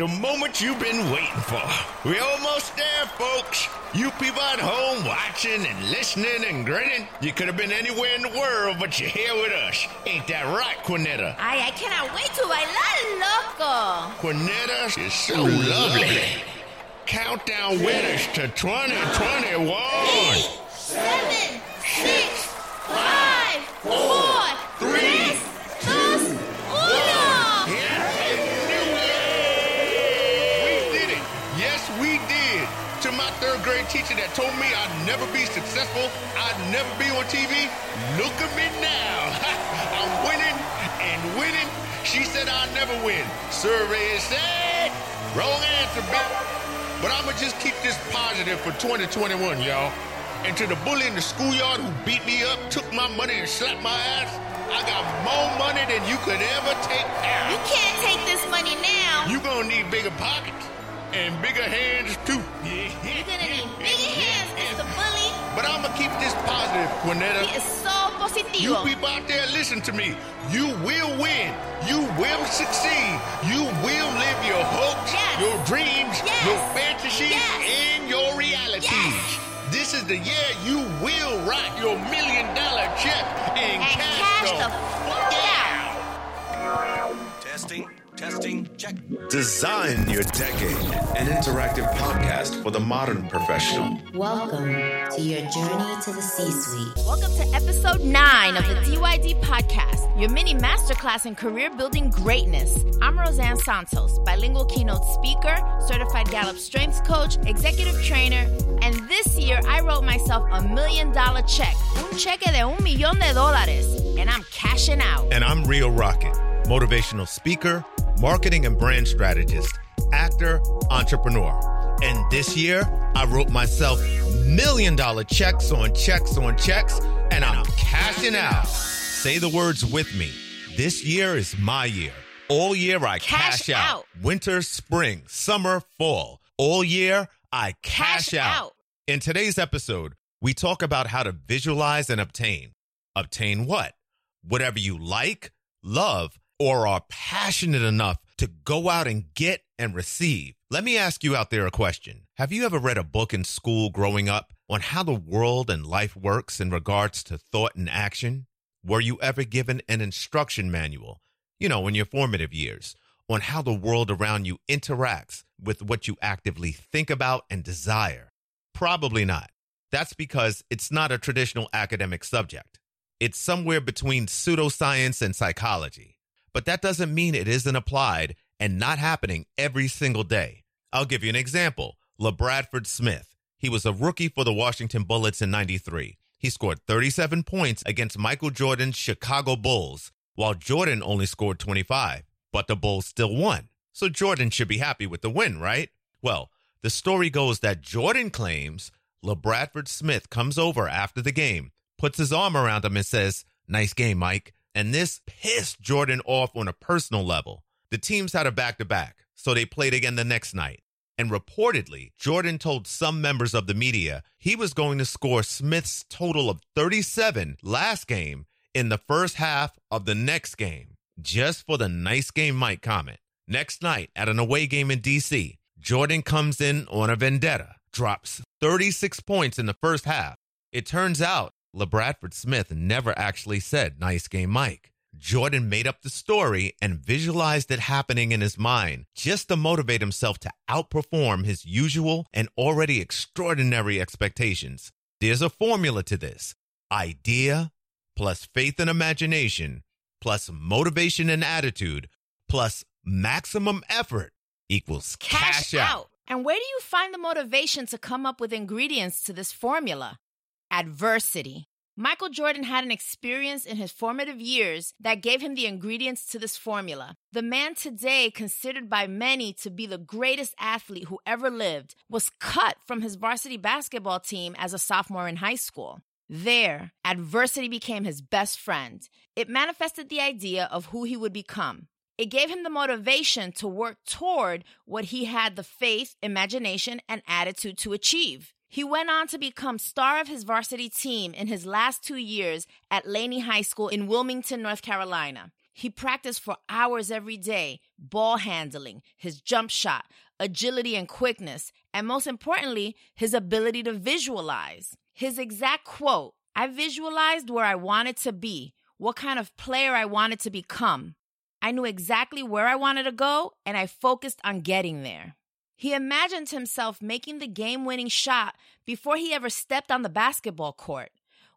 The moment you've been waiting for. We're almost there, folks. You people at home watching and listening and grinning. You could have been anywhere in the world, but you're here with us. Ain't that right, Quinetta? I cannot wait to bailar, loco. Quinetta is so lovely. Countdown with us to 2021. 8, 7, 6, 5, 4, 3, 2, 1. To my third grade teacher that told me I'd never be successful, I'd never be on TV, look at me now. I'm winning and winning. She said I'd never win. Survey said, wrong answer, bitch. But I'ma just keep this positive for 2021, y'all. And to the bully in the schoolyard who beat me up, took my money and slapped my ass, I got more money than you could ever take out. You can't take this money now. You gonna need bigger pockets. And bigger hands, too. You're gonna need bigger hands, Mr. Bully. But I'm gonna keep this positive, Quinetta. He is so positivo. You people out there, listen to me. You will win. You will succeed. You will live your hopes, your dreams, your fantasies, and your realities. This is the year you will write your $1 million check and cash the fuck out. Testing. Testing, check. Design Your Decade, an interactive podcast for the modern professional. Welcome to your journey to the C-suite. Welcome to episode 9 of the DYD podcast, your mini masterclass in career-building greatness. I'm Roseanne Santos, bilingual keynote speaker, certified Gallup strengths coach, executive trainer, and this year I wrote myself $1 million check, un cheque de $1,000,000, and I'm cashing out. And I'm Rio Rocket, motivational speaker, marketing and brand strategist, actor, entrepreneur. And this year, I wrote myself $1 million checks on checks on checks, and I'm cashing out. Say the words with me. This year is my year. All year, I cash out. Winter, spring, summer, fall. All year, I cash out. In today's episode, we talk about how to visualize and obtain. Obtain what? Whatever you like, love, or are passionate enough to go out and get and receive. Let me ask you out there a question. Have you ever read a book in school growing up on how the world and life works in regards to thought and action? Were you ever given an instruction manual, in your formative years, on how the world around you interacts with what you actively think about and desire? Probably not. That's because it's not a traditional academic subject. It's somewhere between pseudoscience and psychology. But that doesn't mean it isn't applied and not happening every single day. I'll give you an example. LeBradford Smith. He was a rookie for the Washington Bullets in '93. He scored 37 points against Michael Jordan's Chicago Bulls, while Jordan only scored 25. But the Bulls still won. So Jordan should be happy with the win, right? Well, the story goes that Jordan claims LeBradford Smith comes over after the game, puts his arm around him and says, "Nice game, Mike." And this pissed Jordan off on a personal level. The teams had a back-to-back, so they played again the next night. And reportedly, Jordan told some members of the media he was going to score Smith's total of 37 last game in the first half of the next game, just for the "nice game, Mike" comment. Next night, at an away game in D.C., Jordan comes in on a vendetta, drops 36 points in the first half. It turns out, LeBradford Smith never actually said "nice game, Mike." Jordan made up the story and visualized it happening in his mind just to motivate himself to outperform his usual and already extraordinary expectations. There's a formula to this. Idea plus faith and imagination plus motivation and attitude plus maximum effort equals cash out. And where do you find the motivation to come up with ingredients to this formula? Adversity. Michael Jordan had an experience in his formative years that gave him the ingredients to this formula. The man today, considered by many to be the greatest athlete who ever lived, was cut from his varsity basketball team as a sophomore in high school. There, adversity became his best friend. It manifested the idea of who he would become. It gave him the motivation to work toward what he had the faith, imagination, and attitude to achieve. He went on to become star of his varsity team in his last 2 years at Laney High School in Wilmington, North Carolina. He practiced for hours every day, ball handling, his jump shot, agility and quickness, and most importantly, his ability to visualize. His exact quote, "I visualized where I wanted to be, what kind of player I wanted to become. I knew exactly where I wanted to go, and I focused on getting there." He imagined himself making the game-winning shot before he ever stepped on the basketball court.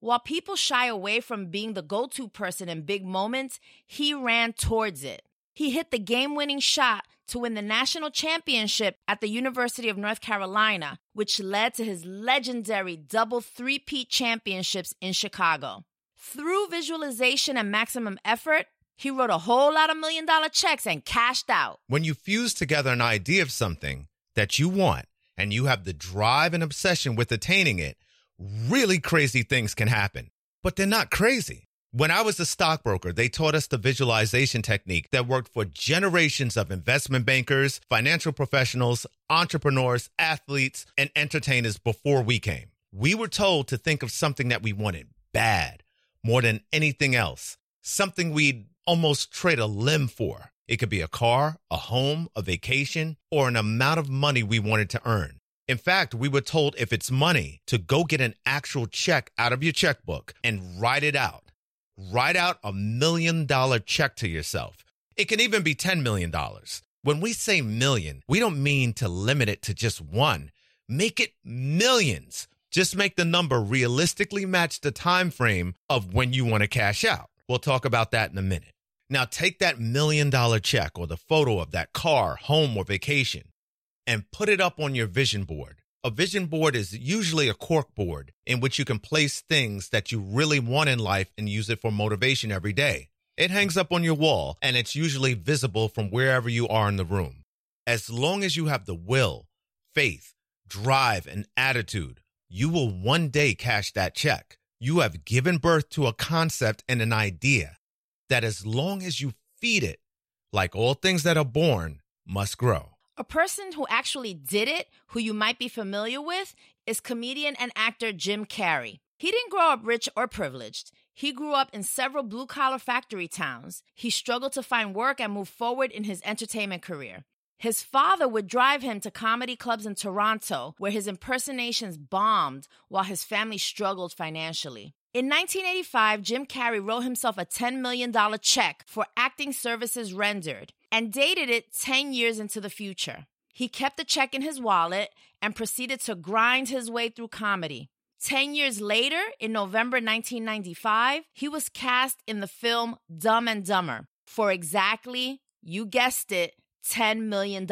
While people shy away from being the go-to person in big moments, he ran towards it. He hit the game-winning shot to win the national championship at the University of North Carolina, which led to his legendary double three-peat championships in Chicago. Through visualization and maximum effort, he wrote a whole lot of million-dollar checks and cashed out. When you fuse together an idea of something that you want and you have the drive and obsession with attaining it, really crazy things can happen, but they're not crazy. When I was a stockbroker, they taught us the visualization technique that worked for generations of investment bankers, financial professionals, entrepreneurs, athletes, and entertainers before we came. We were told to think of something that we wanted bad, more than anything else, something we'd almost trade a limb for. It could be a car, a home, a vacation, or an amount of money we wanted to earn. In fact, we were told if it's money, to go get an actual check out of your checkbook and write it out. Write out $1 million check to yourself. It can even be $10 million. When we say million, we don't mean to limit it to just one. Make it millions. Just make the number realistically match the time frame of when you want to cash out. We'll talk about that in a minute. Now take that $1 million check or the photo of that car, home, or vacation, and put it up on your vision board. A vision board is usually a cork board in which you can place things that you really want in life and use it for motivation every day. It hangs up on your wall and it's usually visible from wherever you are in the room. As long as you have the will, faith, drive, and attitude, you will one day cash that check. You have given birth to a concept and an idea that as long as you feed it, like all things that are born, must grow. A person who actually did it, who you might be familiar with, is comedian and actor Jim Carrey. He didn't grow up rich or privileged. He grew up in several blue-collar factory towns. He struggled to find work and move forward in his entertainment career. His father would drive him to comedy clubs in Toronto, where his impersonations bombed while his family struggled financially. In 1985, Jim Carrey wrote himself a $10 million check for acting services rendered, and dated it 10 years into the future. He kept the check in his wallet and proceeded to grind his way through comedy. 10 years later, in November 1995, he was cast in the film Dumb and Dumber for exactly, you guessed it, $10 million.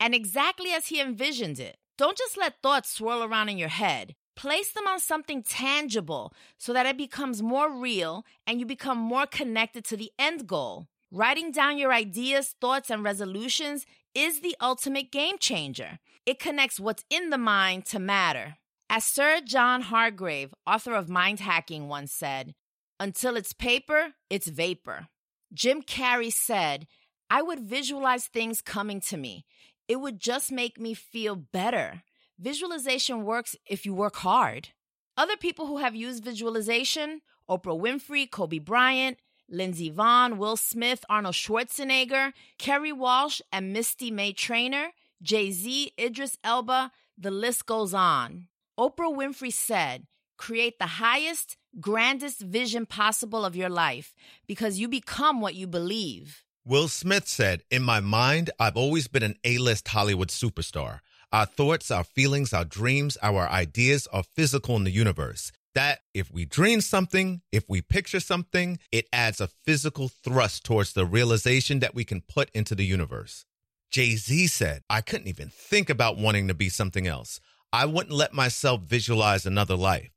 And exactly as he envisioned it. Don't just let thoughts swirl around in your head. Place them on something tangible so that it becomes more real and you become more connected to the end goal. Writing down your ideas, thoughts, and resolutions is the ultimate game changer. It connects what's in the mind to matter. As Sir John Hargrave, author of Mind Hacking, once said, "Until it's paper, it's vapor." Jim Carrey said, "I would visualize things coming to me. It would just make me feel better." Visualization works if you work hard. Other people who have used visualization, Oprah Winfrey, Kobe Bryant, Lindsay Vaughn, Will Smith, Arnold Schwarzenegger, Kerry Walsh, and Misty May Trainer, Jay-Z, Idris Elba, the list goes on. Oprah Winfrey said, "Create the highest, grandest vision possible of your life because you become what you believe." Will Smith said, "In my mind, I've always been an A-list Hollywood superstar. Our thoughts, our feelings, our dreams, our ideas are physical in the universe. That if we dream something, if we picture something, it adds a physical thrust towards the realization that we can put into the universe." Jay-Z said, "I couldn't even think about wanting to be something else. I wouldn't let myself visualize another life."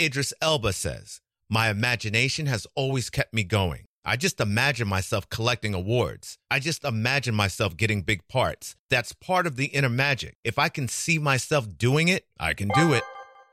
Idris Elba says, "My imagination has always kept me going. I just imagine myself collecting awards. I just imagine myself getting big parts. That's part of the inner magic. If I can see myself doing it, I can do it."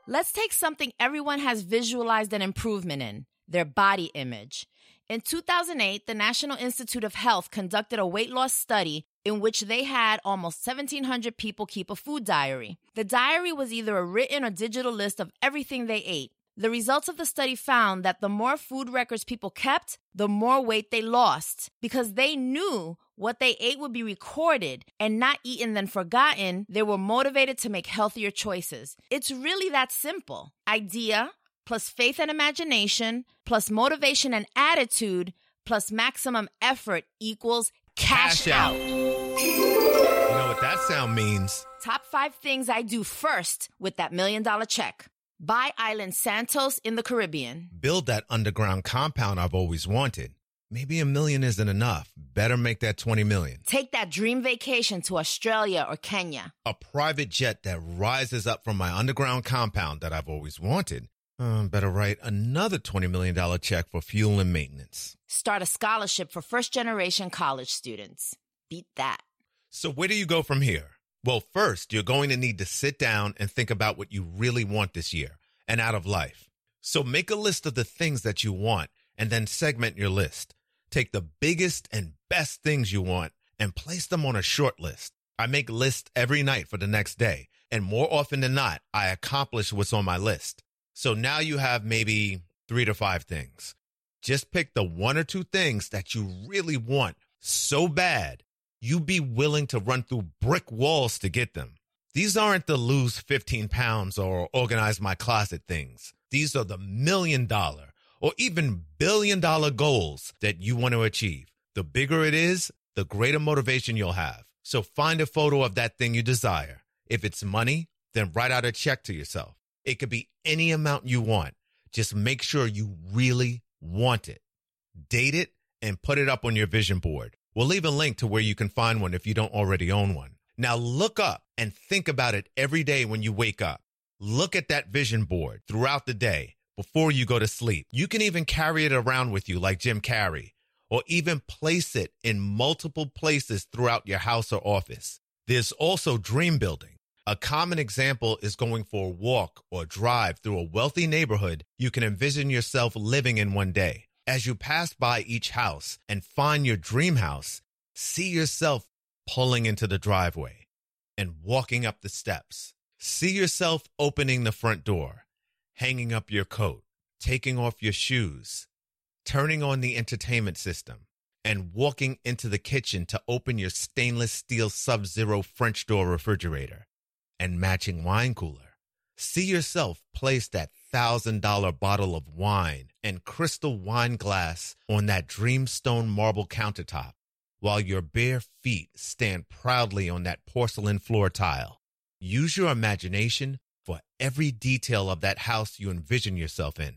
Let's take something everyone has visualized an improvement in, their body image. In 2008, the National Institute of Health conducted a weight loss study in which they had almost 1,700 people keep a food diary. The diary was either a written or digital list of everything they ate. The results of the study found that the more food records people kept, the more weight they lost, because they knew what they ate would be recorded and not eaten then forgotten. They were motivated to make healthier choices. It's really that simple. Idea plus faith and imagination plus motivation and attitude plus maximum effort equals cash out. You know what that sound means. Top 5 things I do first with that $1 million check. Buy Island Santos in the Caribbean. Build that underground compound I've always wanted. Maybe $1 million isn't enough. Better make that $20 million. Take that dream vacation to Australia or Kenya. A private jet that rises up from my underground compound that I've always wanted. Better write another $20 million check for fuel and maintenance. Start a scholarship for first-generation college students. Beat that. So where do you go from here? Well, first, you're going to need to sit down and think about what you really want this year and out of life. So make a list of the things that you want and then segment your list. Take the biggest and best things you want and place them on a short list. I make lists every night for the next day, and more often than not, I accomplish what's on my list. So now you have maybe 3 to 5 things. Just pick the 1 or 2 things that you really want so bad you'd be willing to run through brick walls to get them. These aren't the lose 15 pounds or organize my closet things. These are the $1 million or even $1 billion goals that you want to achieve. The bigger it is, the greater motivation you'll have. So find a photo of that thing you desire. If it's money, then write out a check to yourself. It could be any amount you want. Just make sure you really want it. Date it and put it up on your vision board. We'll leave a link to where you can find one if you don't already own one. Now look up and think about it every day when you wake up. Look at that vision board throughout the day before you go to sleep. You can even carry it around with you like Jim Carrey, or even place it in multiple places throughout your house or office. There's also dream building. A common example is going for a walk or drive through a wealthy neighborhood you can envision yourself living in one day. As you pass by each house and find your dream house, see yourself pulling into the driveway and walking up the steps. See yourself opening the front door, hanging up your coat, taking off your shoes, turning on the entertainment system, and walking into the kitchen to open your stainless steel Sub-Zero French door refrigerator and matching wine cooler. See yourself place that $1,000 bottle of wine and crystal wine glass on that dreamstone marble countertop while your bare feet stand proudly on that porcelain floor tile. Use your imagination for every detail of that house you envision yourself in.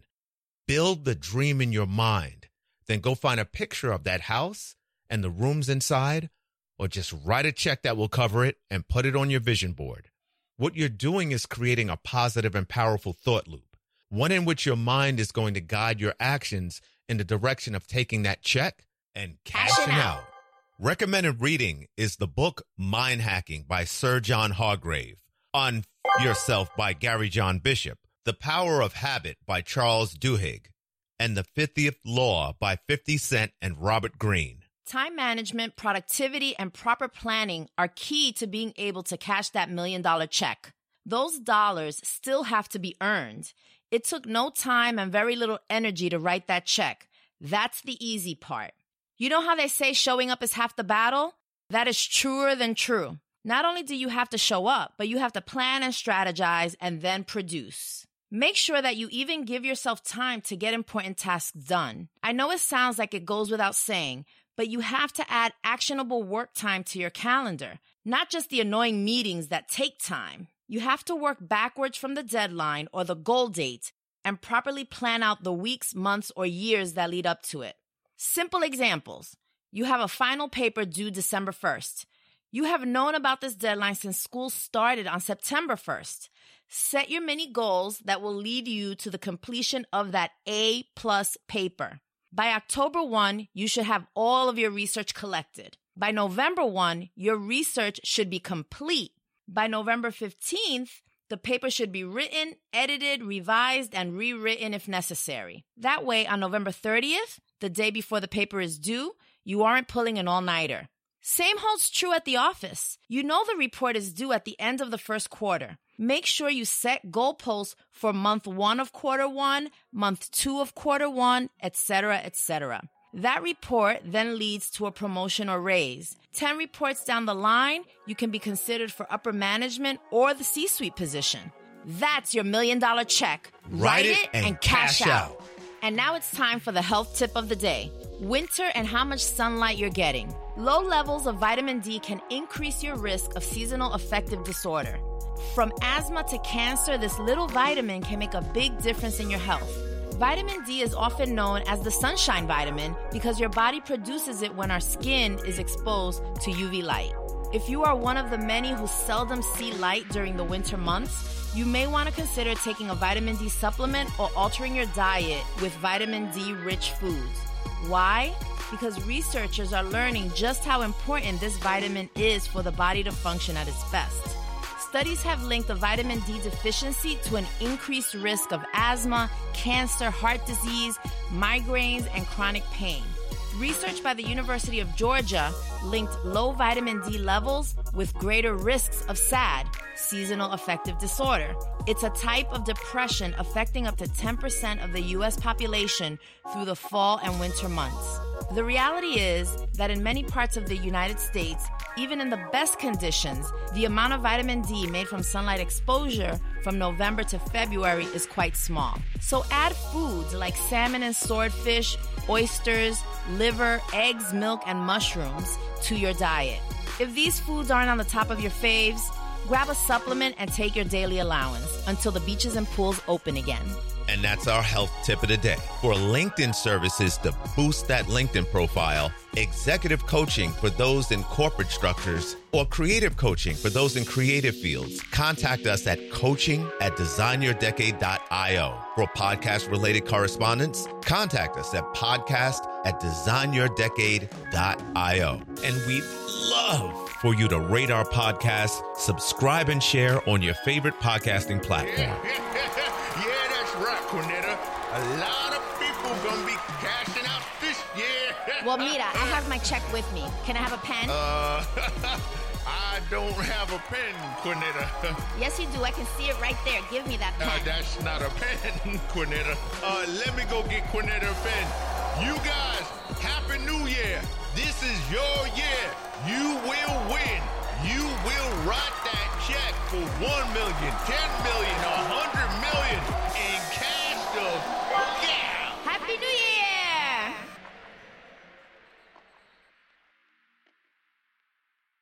Build the dream in your mind, then go find a picture of that house and the rooms inside, or just write a check that will cover it and put it on your vision board. What you're doing is creating a positive and powerful thought loop, one in which your mind is going to guide your actions in the direction of taking that check and cashing out. Recommended reading is the book Mind Hacking by Sir John Hargrave, Unfu** Yourself by Gary John Bishop, The Power of Habit by Charles Duhigg, and The 50th Law by 50 Cent and Robert Greene. Time management, productivity, and proper planning are key to being able to cash that $1 million check. Those dollars still have to be earned. It took no time and very little energy to write that check. That's the easy part. You know how they say showing up is half the battle? That is truer than true. Not only do you have to show up, but you have to plan and strategize and then produce. Make sure that you even give yourself time to get important tasks done. I know it sounds like it goes without saying, but you have to add actionable work time to your calendar, not just the annoying meetings that take time. You have to work backwards from the deadline or the goal date and properly plan out the weeks, months, or years that lead up to it. Simple examples. You have a final paper due December 1st. You have known about this deadline since school started on September 1st. Set your mini goals that will lead you to the completion of that A+ paper. By October 1, you should have all of your research collected. By November 1, your research should be complete. By November 15th, the paper should be written, edited, revised, and rewritten if necessary. That way, on November 30th, the day before the paper is due, you aren't pulling an all-nighter. Same holds true at the office. You know the report is due at the end of the first quarter. Make sure you set goalposts for month one of quarter one, month two of quarter one, etc., etc. That report then leads to a promotion or raise. 10 reports down the line, you can be considered for upper management or the C-suite position. That's your $1 million check. Write it and cash out. And now it's time for the health tip of the day. Winter and how much sunlight you're getting. Low levels of vitamin D can increase your risk of seasonal affective disorder. From asthma to cancer, this little vitamin can make a big difference in your health. Vitamin D is often known as the sunshine vitamin because your body produces it when our skin is exposed to UV light. If you are one of the many who seldom see light during the winter months, you may want to consider taking a vitamin D supplement or altering your diet with vitamin D-rich foods. Why? Because researchers are learning just how important this vitamin is for the body to function at its best. Studies have linked a vitamin D deficiency to an increased risk of asthma, cancer, heart disease, migraines, and chronic pain. Research by the University of Georgia linked low vitamin D levels with greater risks of SAD, seasonal affective disorder. It's a type of depression affecting up to 10% of the U.S. population through the fall and winter months. The reality is that in many parts of the United States, even in the best conditions, the amount of vitamin D made from sunlight exposure from November to February is quite small. So add foods like salmon and swordfish, oysters, liver, eggs, milk, and mushrooms to your diet. If these foods aren't on the top of your faves, grab a supplement and take your daily allowance until the beaches and pools open again. And that's our health tip of the day. For LinkedIn services to boost that LinkedIn profile, executive coaching for those in corporate structures, or creative coaching for those in creative fields, contact us at coaching@designyourdecade.io. For podcast-related correspondence, contact us at podcast@designyourdecade.io. And we'd love for you to rate our podcast, subscribe, and share on your favorite podcasting platform. Right, Quinetta. A lot of people gonna be cashing out this year. Well, Mira, I have my check with me. Can I have a pen? I don't have a pen, Quinetta. Yes, you do. I can see it right there. Give me that pen. That's not a pen, Quinetta. Let me go get Quinetta a pen. You guys, Happy New Year. This is your year. You will win. You will write that check for 1 million, 10 million, 100.